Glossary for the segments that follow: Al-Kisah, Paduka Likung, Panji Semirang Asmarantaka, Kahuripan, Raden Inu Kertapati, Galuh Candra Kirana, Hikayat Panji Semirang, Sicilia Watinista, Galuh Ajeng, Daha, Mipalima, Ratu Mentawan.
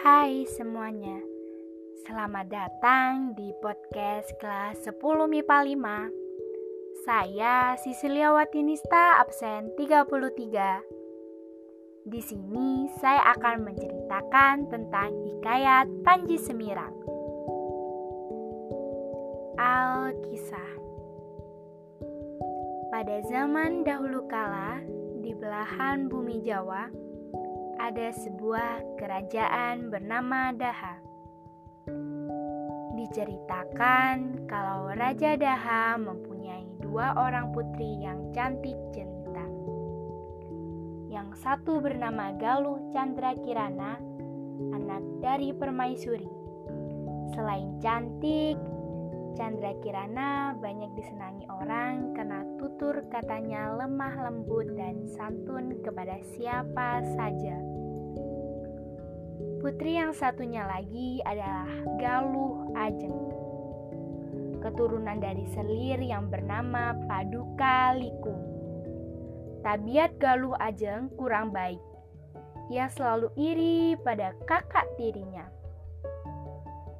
Hai semuanya, selamat datang di podcast kelas 10 Mipalima. Saya Sicilia Watinista absen 33. Di sini saya akan menceritakan tentang Hikayat Panji Semirang. Al-Kisah. Pada zaman dahulu kala, di belahan bumi Jawa, ada sebuah kerajaan bernama Daha. Diceritakan kalau Raja Daha mempunyai dua orang putri yang cantik jelita. Yang satu bernama Galuh Candra Kirana, anak dari permaisuri. Selain cantik, Candra Kirana banyak disenangi orang karena tutur katanya lemah lembut dan santun kepada siapa saja. Putri yang satunya lagi adalah Galuh Ajeng, keturunan dari selir yang bernama Paduka Likung. Tabiat Galuh Ajeng kurang baik. Ia selalu iri pada kakak tirinya.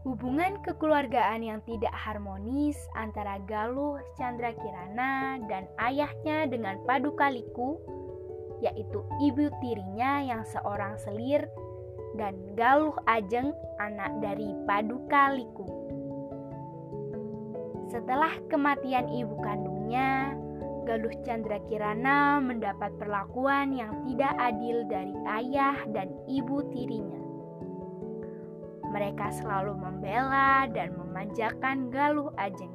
Hubungan kekeluargaan yang tidak harmonis antara Galuh Candra Kirana dan ayahnya dengan Paduka Likung, yaitu ibu tirinya yang seorang selir, dan Galuh Ajeng, anak dari Paduka Likung. Setelah kematian ibu kandungnya, Galuh Candra Kirana mendapat perlakuan yang tidak adil dari ayah dan ibu tirinya. Mereka selalu membela dan memanjakan Galuh Ajeng.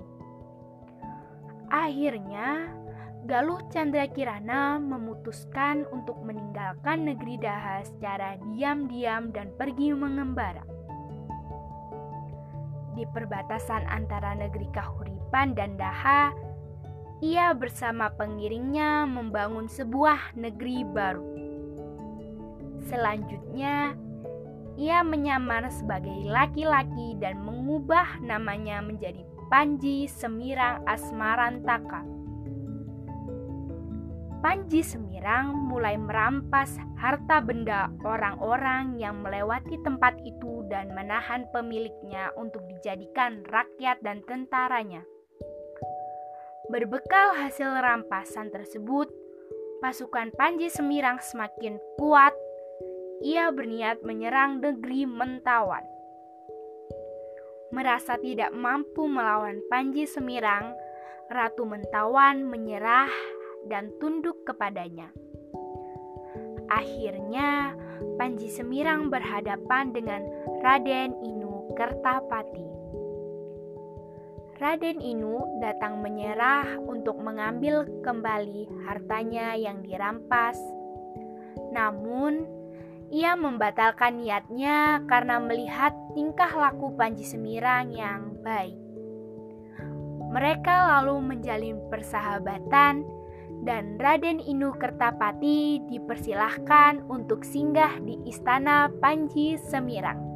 Akhirnya, Galuh Candra Kirana memutuskan untuk meninggalkan negeri Daha secara diam-diam dan pergi mengembara. Di perbatasan antara negeri Kahuripan dan Daha, ia bersama pengiringnya membangun sebuah negeri baru. Selanjutnya, ia menyamar sebagai laki-laki dan mengubah namanya menjadi Panji Semirang Asmarantaka. Panji Semirang mulai merampas harta benda orang-orang yang melewati tempat itu dan menahan pemiliknya untuk dijadikan rakyat dan tentaranya. Berbekal hasil rampasan tersebut, pasukan Panji Semirang semakin kuat. Ia berniat menyerang negeri Mentawan. Merasa tidak mampu melawan Panji Semirang, Ratu Mentawan menyerah dan tunduk kepadanya. Akhirnya, Panji Semirang berhadapan dengan Raden Inu Kertapati. Raden Inu datang menyerah untuk mengambil kembali hartanya yang dirampas. Namun, ia membatalkan niatnya karena melihat tingkah laku Panji Semirang yang baik. Mereka lalu menjalin persahabatan dan Raden Inu Kertapati dipersilahkan untuk singgah di istana Panji Semirang.